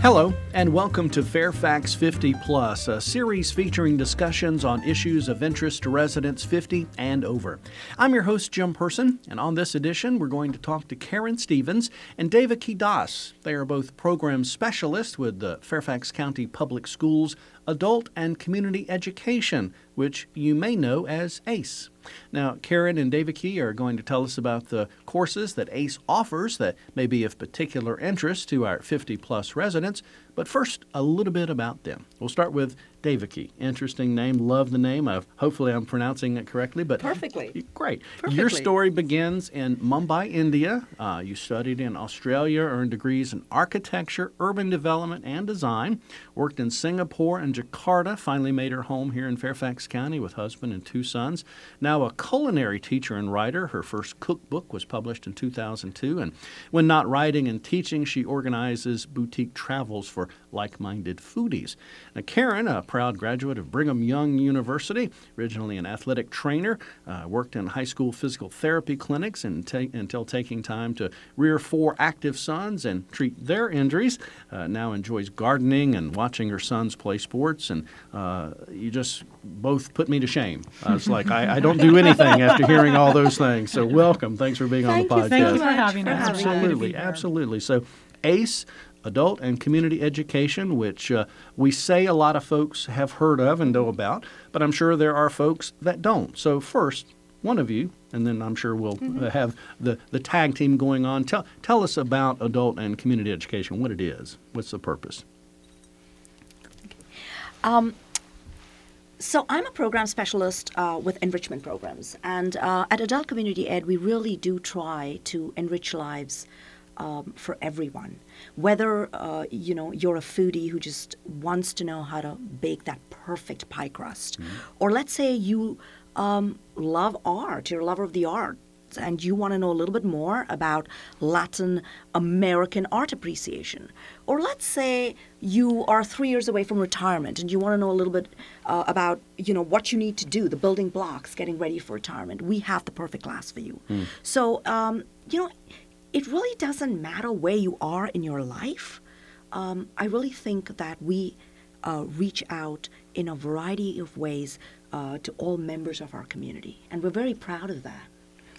Hello, and welcome to Fairfax 50 Plus, a series featuring discussions on issues of interest to residents 50 and over. I'm your host, Jim Person, and on this edition, we're going to talk to Karen Stevens and David Kidas. They are both program specialists with the Fairfax County Public Schools Adult and Community Education, which you may know as ACE. Now, Karen and Devaki are going to tell us about the courses that ACE offers that may be of particular interest to our 50-plus residents, but first, a little bit about them. We'll start with Devaki. Interesting name. Love the name. Hopefully I'm pronouncing it correctly. But perfectly. Great. Perfectly. Your story begins in Mumbai, India. You studied in Australia, earned degrees in architecture, urban development, and design, worked in Singapore and Jakarta, finally made her home here in Fairfax County with husband and two sons. Now a culinary teacher and writer. Her first cookbook was published in 2002, and when not writing and teaching, she organizes boutique travels for like-minded foodies. Now, Karen, proud graduate of Brigham Young University, originally an athletic trainer, worked in high school physical therapy clinics until taking time to rear four active sons and treat their injuries. Now enjoys gardening and watching her sons play sports, and you just both put me to shame. I was like, I don't do anything after hearing all those things. So welcome. Thanks for being on the podcast. Thank you for having us. Absolutely, absolutely. So ACE, Adult and Community Education, which we say a lot of folks have heard of and know about, but I'm sure there are folks that don't. So first, one of you, and then I'm sure we'll have the tag team going on. Tell us about Adult and Community Education, what it is, what's the purpose. So I'm a program specialist with enrichment programs, and at Adult Community Ed, we really do try to enrich lives for everyone, whether you're a foodie who just wants to know how to bake that perfect pie crust, or let's say you love art, you're a lover of the arts, and you want to know a little bit more about Latin American art appreciation, or let's say you are 3 years away from retirement and you want to know a little bit about what you need to do, the building blocks, getting ready for retirement. We have the perfect class for you. So it really doesn't matter where you are in your life. I really think that we reach out in a variety of ways to all members of our community, and we're very proud of that.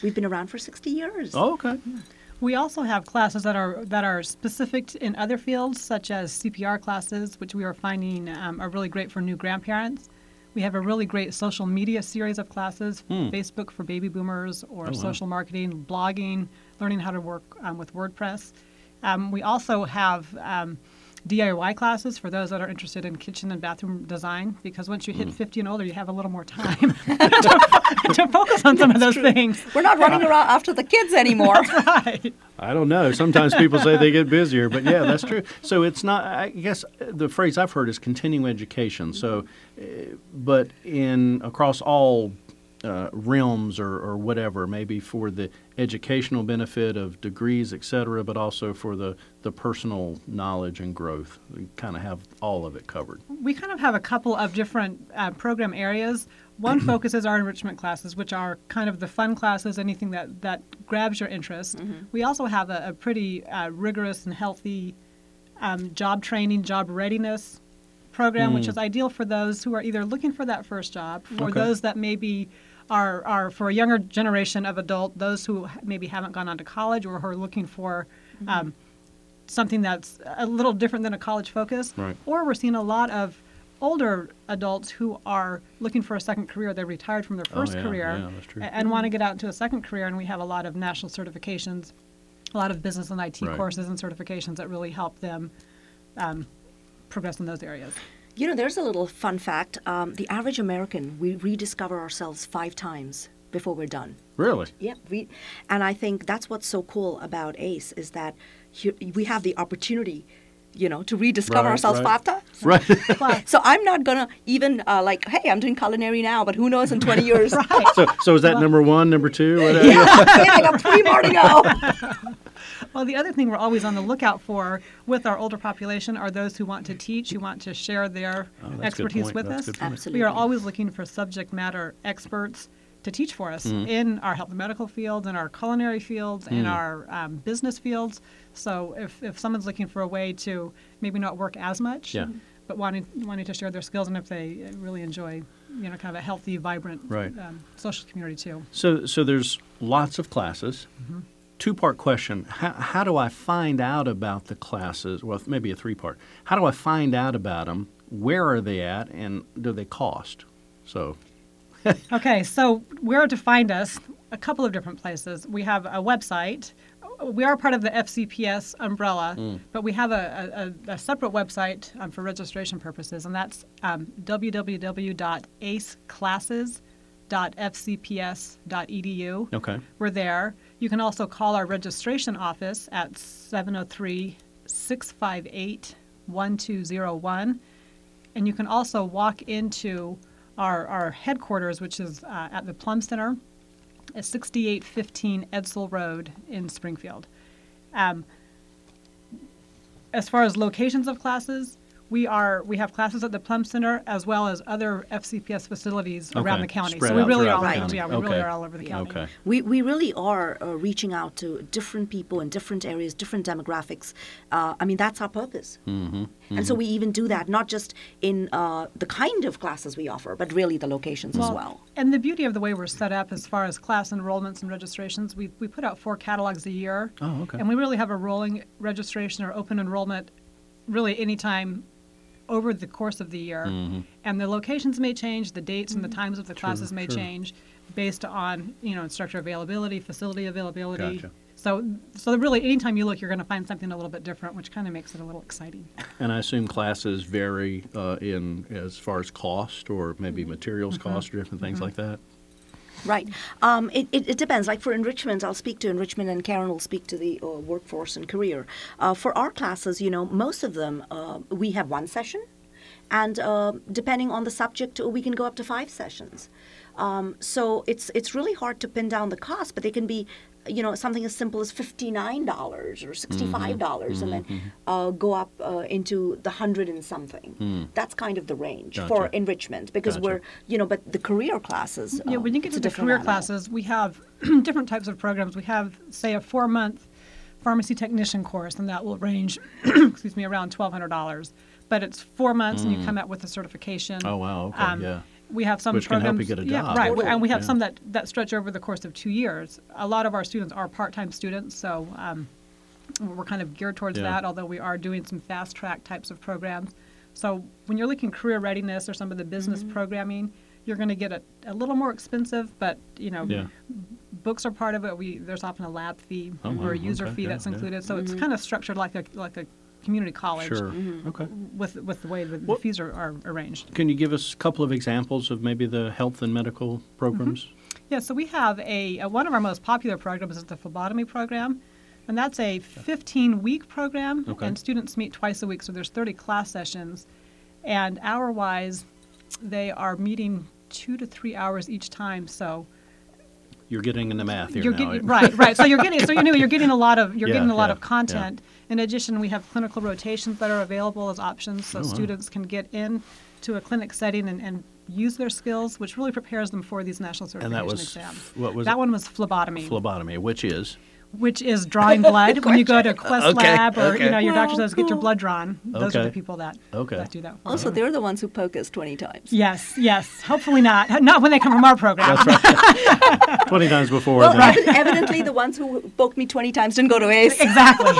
We've been around for 60 years. Oh, okay. Yeah. We also have classes that are specific in other fields, such as CPR classes, which we are finding are really great for new grandparents. We have a really great social media series of classes, Facebook for baby boomers, or social marketing, blogging, learning how to work with WordPress. We also have DIY classes for those that are interested in kitchen and bathroom design, because once you hit 50 and older, you have a little more time to focus on some of those things. We're not running around after the kids anymore. That's right. I don't know. Sometimes people say they get busier, but yeah, that's true. So it's not, I guess the phrase I've heard is continuing education. So, but across all realms or whatever, maybe for the educational benefit of degrees, et cetera, but also for the personal knowledge and growth. We kind of have all of it covered. We kind of have a couple of different program areas. One focuses our enrichment classes, which are kind of the fun classes, anything that grabs your interest. We also have a pretty rigorous and healthy job training, job readiness program, which is ideal for those who are either looking for that first job, or those that maybe are for a younger generation of adult, those who maybe haven't gone on to college or who are looking for something that's a little different than a college focus. Right. Or we're seeing a lot of older adults who are looking for a second career. They retired from their first career and want to get out into a second career, and we have a lot of national certifications, a lot of business and IT courses and certifications that really help them progress in those areas. There's a little fun fact. The average American, we rediscover ourselves 5 times before we're done. Really? Yeah. And I think that's what's so cool about ACE is that we have the opportunity, to rediscover ourselves 5 times. Right. So I'm not going to even hey, I'm doing culinary now, but who knows in 20 years. So is that number 1, number 2? Whatever? Yeah, I got 3 more to go. Well, the other thing we're always on the lookout for with our older population are those who want to teach, who want to share their expertise with us. Absolutely. We are always looking for subject matter experts to teach for us in our health and medical fields, in our culinary fields, in our business fields. So if someone's looking for a way to maybe not work as much, but wanting to share their skills, and if they really enjoy, kind of a healthy, vibrant social community too. So there's lots of classes. Mm-hmm. Two-part question. How do I find out about the classes? Well, maybe a three-part. How do I find out about them? Where are they at, and do they cost? So. Okay, so where to find us, a couple of different places. We have a website. We are part of the FCPS umbrella, but we have a separate website for registration purposes, and that's www.aceclasses.fcps.edu. Okay. We're there. You can also call our registration office at 703-658-1201, and you can also walk into our headquarters, which is at the Plum Center at 6815 Edsel Road in Springfield. As far as locations of classes, we have classes at the Plum Center as well as other FCPS facilities around the county. Spread so we really are really are all over the county. Okay. We really are reaching out to different people in different areas, different demographics. That's our purpose. Mm-hmm. Mm-hmm. And so we even do that, not just in the kind of classes we offer, but really the locations as well. And the beauty of the way we're set up as far as class enrollments and registrations, we put out 4 catalogs a year. Oh, okay. And we really have a rolling registration or open enrollment really any time over the course of the year, and the locations may change, the dates and the times of the classes may change based on instructor availability, facility availability. Gotcha. So really any time you look, you're going to find something a little bit different, which kind of makes it a little exciting. And I assume classes vary in as far as cost or maybe materials cost or different things like that. Right. It depends. Like for enrichment, I'll speak to enrichment and Karen will speak to the workforce and career. For our classes, most of them, we have one session. And depending on the subject, we can go up to 5 sessions. So it's really hard to pin down the cost, but they can be, something as simple as $59 or $65, and then go up into the 100 and something. Mm. That's kind of the range for enrichment because we're, but the career classes. Yeah, when you get to the career classes, we have different types of programs. We have, say, a 4-month pharmacy technician course, and that will range, around $1,200. But it's 4 months, and you come out with a certification. Oh, wow. Okay, We have some which programs, can help you get a job. Yeah, right. Totally. And we have some that stretch over the course of 2 years. A lot of our students are part-time students, so we're kind of geared towards that, although we are doing some fast-track types of programs. So when you're looking career readiness or some of the business programming, you're going to get a little more expensive, but, books are part of it. There's often a lab fee or a user fee that's included. So it's kind of structured like a community college with the way the fees are arranged. Can you give us a couple of examples of maybe the health and medical programs? Mm-hmm. Yeah, so we have one of our most popular programs is the phlebotomy program, and that's a 15-week program, and students meet twice a week, so there's 30 class sessions, and hour-wise, they are meeting 2 to 3 hours each time, so... You're getting in the math here now. Right. So you're getting a lot of content. Yeah. In addition, we have clinical rotations that are available as options, so students can get in to a clinic setting and use their skills, which really prepares them for these national certification exams. One was phlebotomy. Phlebotomy, which is drawing blood. When you go to Quest Lab or your doctor says get your blood drawn, those are the people that do that. Also, they're the ones who poke us 20 times. Yes. Hopefully not. Not when they come from our program. That's right. 20 times before. Well, evidently the ones who poked me 20 times didn't go to ACE. Exactly.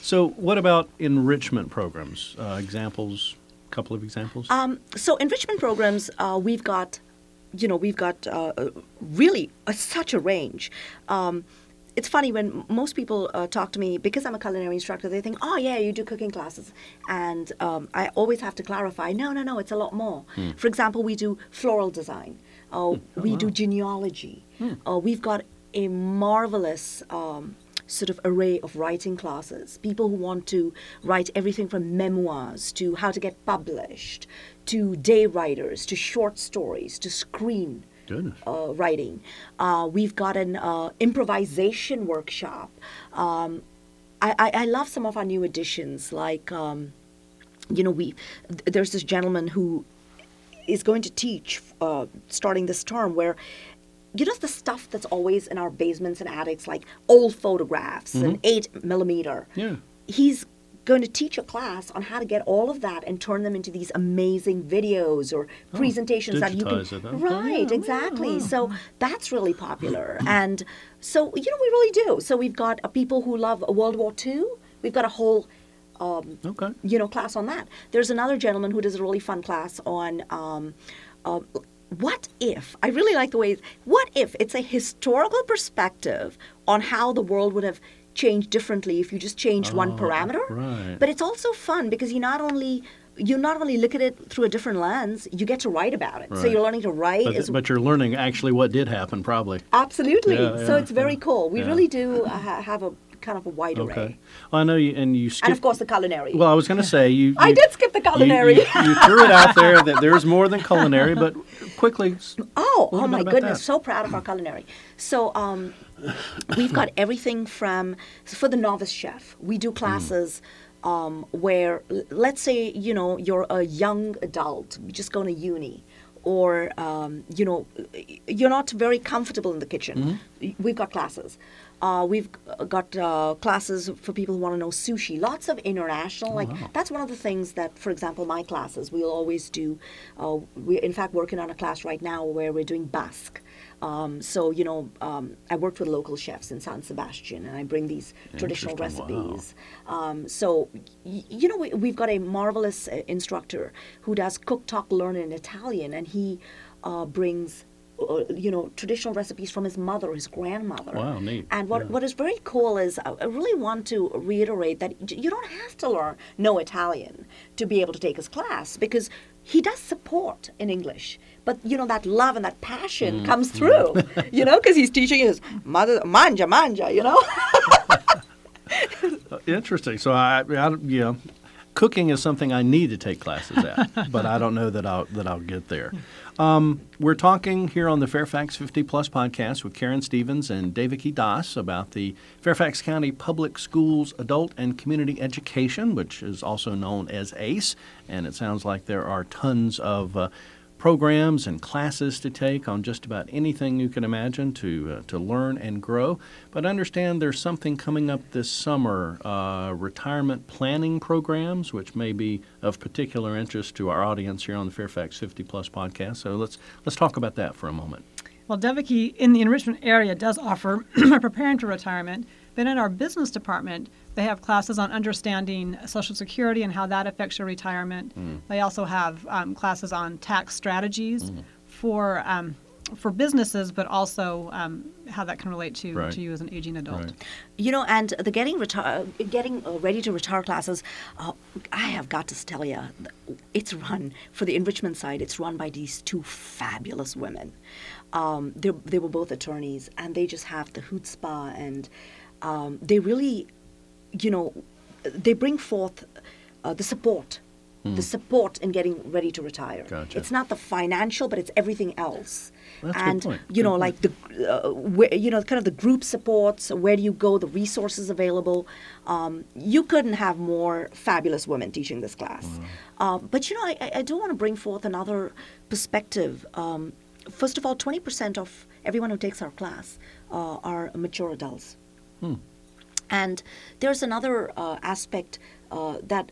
So what about enrichment programs? Examples, a couple of examples? So enrichment programs, we've got really such a range. It's funny when most people talk to me, because I'm a culinary instructor, they think, you do cooking classes. And I always have to clarify, no, it's a lot more. For example, we do floral design. We do genealogy. We've got a marvelous sort of array of writing classes, people who want to write everything from memoirs to how to get published, to day writers, to short stories, to screen writing. We've got an improvisation workshop. I love some of our new additions. Like, there's this gentleman who is going to teach starting this term, where, you know, the stuff that's always in our basements and attics, like old photographs and 8mm. Yeah. He's going to teach a class on how to get all of that and turn them into these amazing videos or presentations that you can... Right, exactly. So that's really popular. And so, you know, we really do. So we've got people who love World War II. We've got a whole... you know, class on that. There's another gentleman who does a really fun class on what if, I really like the way, what if it's a historical perspective on how the world would have changed differently if you just changed one parameter. Right. But it's also fun because you not only look at it through a different lens, you get to write about it. Right. So you're learning to write. But you're learning actually what did happen, probably. Absolutely. Yeah, so it's very cool. We really do have a kind of a wide array. Well, I know you skipped... And, of course, the culinary. Well, I was going to say... you. I did skip the culinary. You threw it out there that there's more than culinary, but quickly... Oh my goodness. That. So proud of our culinary. So we've got everything from... For the novice chef, we do classes... where, let's say, you know, you're a young adult, you just going to uni, or, you know, you're not very comfortable in the kitchen. Mm-hmm. We've got classes. We've got classes for people who want to know sushi. Lots of international. That's one of the things that, for example, my classes, we'll always do. We're, in fact, working on a class right now where we're doing Basque. So, you know, I worked with local chefs in San Sebastian, and I bring these traditional recipes. Wow. So, you know, we've got a marvelous instructor who does cook, talk, learn in Italian, and he brings, you know, traditional recipes from his mother, his grandmother. Wow, neat. And what is very cool is I really want to reiterate that you don't have to know Italian to be able to take his class, because he does support in English. But, you know, that love and that passion comes through, you know, because he's teaching his mother, manja, you know. Interesting. So, cooking is something I need to take classes at, but I don't know that I'll get there. We're talking here on the Fairfax 50 Plus podcast with Karen Stevens and David Kidas about the Fairfax County Public Schools Adult and Community Education, which is also known as ACE. And it sounds like there are tons of programs and classes to take on just about anything you can imagine to learn and grow. But understand there's something coming up this summer, retirement planning programs, which may be of particular interest to our audience here on the Fairfax 50 Plus podcast. So let's talk about that for a moment. Well, Devaki in the enrichment area does offer preparing for retirement, but in our business department, they have classes on understanding Social Security and how that affects your retirement. Mm. They also have classes on tax strategies for businesses, but also how that can relate to you as an aging adult. Right. You know, and the getting ready to retire classes, I have got to tell you, it's run, for the enrichment side, it's run by these two fabulous women. They were both attorneys, and they just have the chutzpah, and they really... You know, they bring forth the support in getting ready to retire. Gotcha. It's not the financial, but it's everything else. That's and, good point. You know, like the, you know, kind of the group supports, where do you go, the resources available. You couldn't have more fabulous women teaching this class. Wow. But, you know, I do want to bring forth another perspective. First of all, 20% of everyone who takes our class are mature adults. Hmm. And there's another aspect that,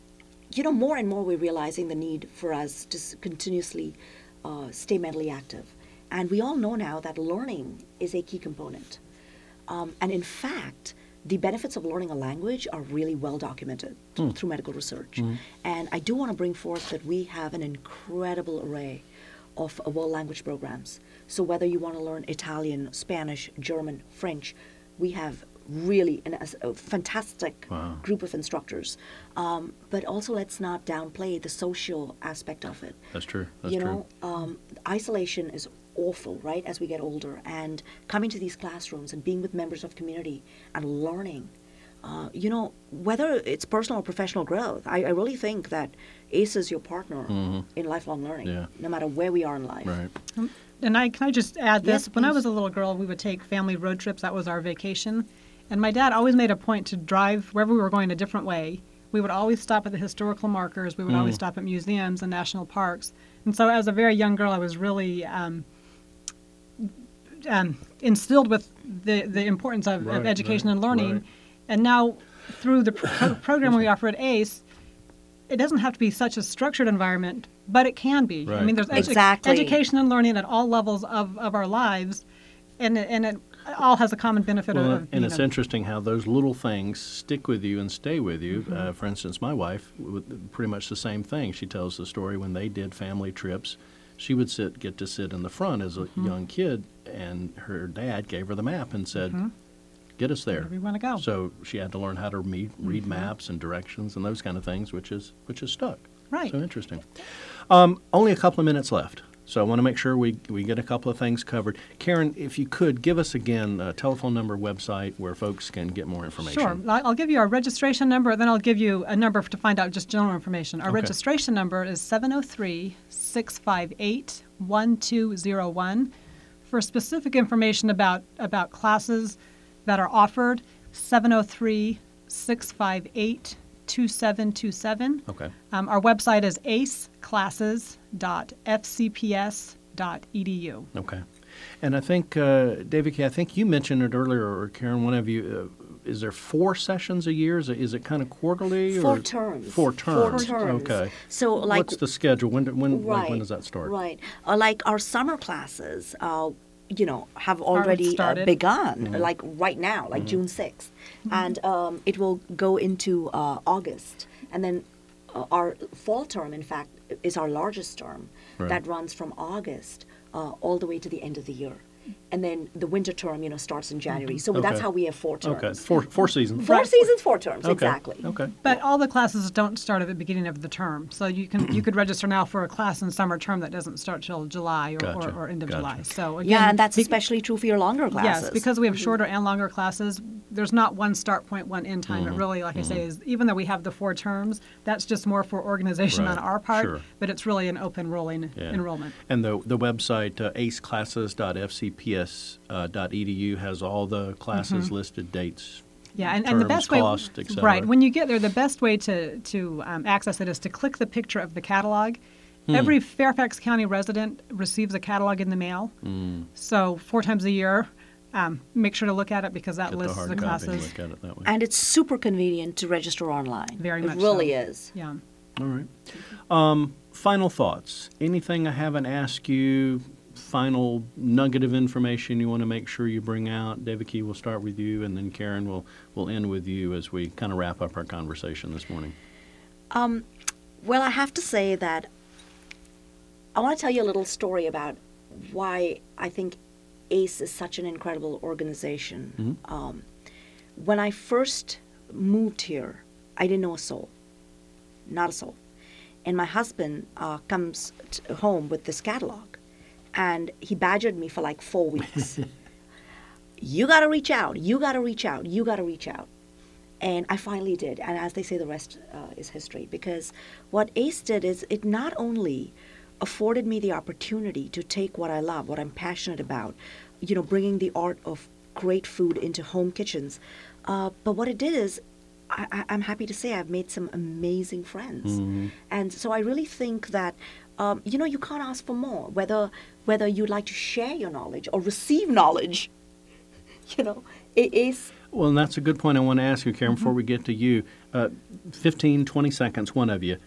you know, more and more we're realizing the need for us to continuously stay mentally active. And we all know now that learning is a key component. And in fact, the benefits of learning a language are really well documented through medical research. Mm-hmm. And I do want to bring forth that we have an incredible array of world language programs. So whether you want to learn Italian, Spanish, German, French, we have really a fantastic group of instructors. But also, let's not downplay the social aspect of it. That's true. You know, isolation is awful, right, as we get older. And coming to these classrooms and being with members of community and learning, you know, whether it's personal or professional growth, I really think that ACE is your partner in lifelong learning, no matter where we are in life. Right. And can I just add this? Yes, when I was a little girl, we would take family road trips. That was our vacation. And my dad always made a point to drive wherever we were going a different way. we would always stop at the historical markers. We would always stop at museums and national parks. And so as a very young girl, I was really instilled with the importance of education and learning. Right. And now through the program we offer at ACE, it doesn't have to be such a structured environment, but it can be. Right. I mean, there's education and learning at all levels of our lives, and it all has a common benefit. Well, and it's interesting how those little things stick with you and stay with you. Mm-hmm. For instance, my wife, pretty much the same thing. She tells the story when they did family trips. She would get to sit in the front as a young kid, and her dad gave her the map and said, get us there. Where we want to go. So she had to learn how to read maps and directions and those kind of things, which is stuck. Right. So interesting. Only a couple of minutes left, so I want to make sure we get a couple of things covered. Karen, if you could, give us again a telephone number, website, where folks can get more information. Sure. I'll give you our registration number, and then I'll give you a number to find out just general information. Our registration number is 703-658-1201. For specific information about classes that are offered, 703-658-2727. Okay. Our website is aceclasses.fcps.edu. Okay. And I think, David, I think you mentioned it earlier, or Karen, one of you, is there 4 sessions a year? Is it kind of quarterly? 4 terms. 4 terms. 4 terms. Okay. So, like, what's the schedule? When does that start? Right. Like our summer classes, have already begun, like right now, like June 6th. Mm-hmm. And it will go into August. And then our fall term, in fact, is our largest term that runs from August all the way to the end of the year. And then the winter term, starts in January. So that's how we have 4 terms. Okay, four seasons. 4 seasons, 4 terms, exactly. Okay. But all the classes don't start at the beginning of the term. So you could register now for a class in summer term that doesn't start till July or end of July. So again, and that's especially true for your longer classes. Yes, because we have shorter and longer classes. There's not one start point, one end time. It really, like I say, is even though we have the 4 terms, that's just more for organization on our part. Sure. But it's really an open rolling enrollment. And the website aceclasses.fcps.edu has all the classes listed, dates, terms, the best cost, way, etc. Right. When you get there, the best way to access it is to click the picture of the catalog. Every Fairfax County resident receives a catalog in the mail. So 4 times a year. Make sure to look at it because that lists the classes. And it's super convenient to register online. Very much so. It really is. Yeah. All right. Final thoughts. Anything I haven't asked you? Final nugget of information you want to make sure you bring out? Devaki, we'll start with you, and then Karen, will end with you as we kind of wrap up our conversation this morning. Well, I have to say that I want to tell you a little story about why I think ACE is such an incredible organization. Mm-hmm. When I first moved here, I didn't know a soul, not a soul. And my husband comes home with this catalog. And he badgered me for like 4 weeks. You got to reach out. You got to reach out. You got to reach out. And I finally did. And as they say, the rest is history. Because what ACE did is it not only afforded me the opportunity to take what I love, what I'm passionate about, bringing the art of great food into home kitchens. But what it did is I'm happy to say I've made some amazing friends. Mm-hmm. And so I really think that you can't ask for more, whether you'd like to share your knowledge or receive knowledge. It is. Well, and that's a good point I want to ask you, Karen, before we get to you. 15, 20 seconds, one of you.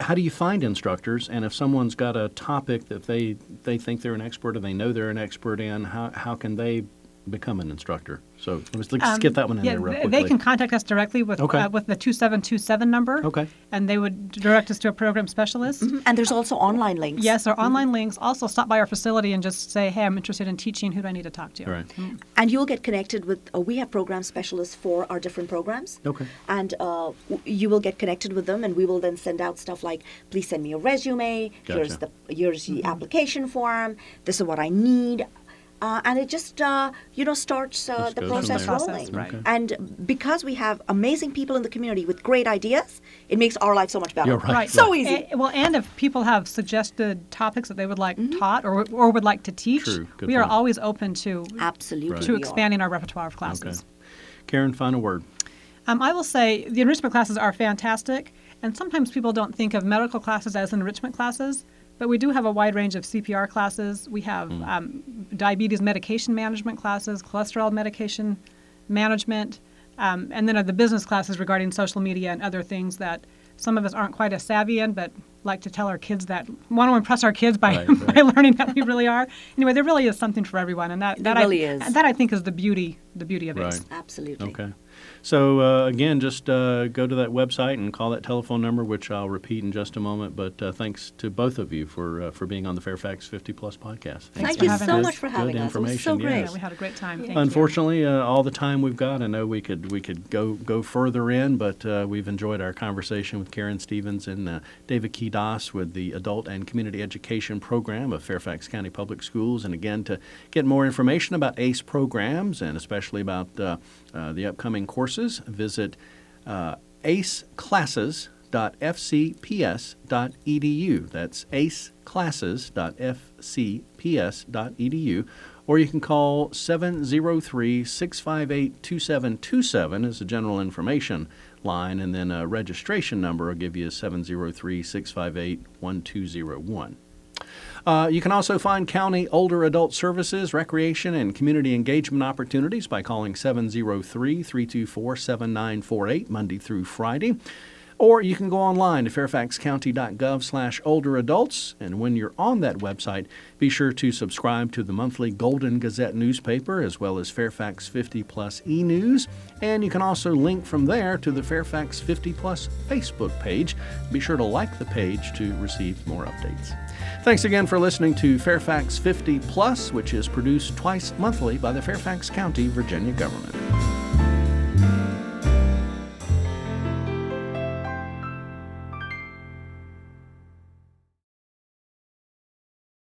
How do you find instructors? And if someone's got a topic that they think they're an expert or they know they're an expert in, how can they become an instructor? So let's get that one in there real quickly. They can contact us directly with the 2727 number. Okay. And they would direct us to a program specialist. Mm-hmm. And there's also online links. Yes, there are online links. Also stop by our facility and just say, hey, I'm interested in teaching. Who do I need to talk to? Right. Mm-hmm. And you'll get connected with, we have program specialists for our different programs. Okay. And you will get connected with them, and we will then send out stuff like, please send me a resume. Gotcha. Here's the application form. This is what I need. And it just, starts the process rolling. Right. Okay. And because we have amazing people in the community with great ideas, it makes our life so much better. You're right. So easy. And if people have suggested topics that they would like taught or would like to teach, we are always open to expanding our repertoire of classes. Okay. Karen, final word. I will say the enrichment classes are fantastic, and sometimes people don't think of medical classes as enrichment classes, but we do have a wide range of CPR classes. We have diabetes medication management classes, cholesterol medication management, and then the business classes regarding social media and other things that some of us aren't quite as savvy in, but like to tell our kids that want to impress our kids by, right. by learning that we really are. Anyway, there really is something for everyone, and that really is. That I think is the beauty of right. it. Absolutely. Okay. So again, just go to that website and call that telephone number, which I'll repeat in just a moment. But thanks to both of you for being on the Fairfax 50 Plus podcast. Thank you so much for having us. It was so great. Yes. Yeah, we had a great time. Yeah. Unfortunately, all the time we've got, I know we could go further in, but we've enjoyed our conversation with Karen Stevens and David Kidas with the Adult and Community Education Program of Fairfax County Public Schools. And again, to get more information about ACE programs and especially about the upcoming courses, visit aceclasses.fcps.edu. That's aceclasses.fcps.edu. Or you can call 703-658-2727 as a general information line, and then a registration number will give you 703-658-1201. You can also find county older adult services, recreation, and community engagement opportunities by calling 703-324-7948 Monday through Friday. Or you can go online to fairfaxcounty.gov/olderadults. And when you're on that website, be sure to subscribe to the monthly Golden Gazette newspaper as well as Fairfax 50 Plus e-news. And you can also link from there to the Fairfax 50 Plus Facebook page. Be sure to like the page to receive more updates. Thanks again for listening to Fairfax 50 Plus, which is produced twice monthly by the Fairfax County, Virginia government.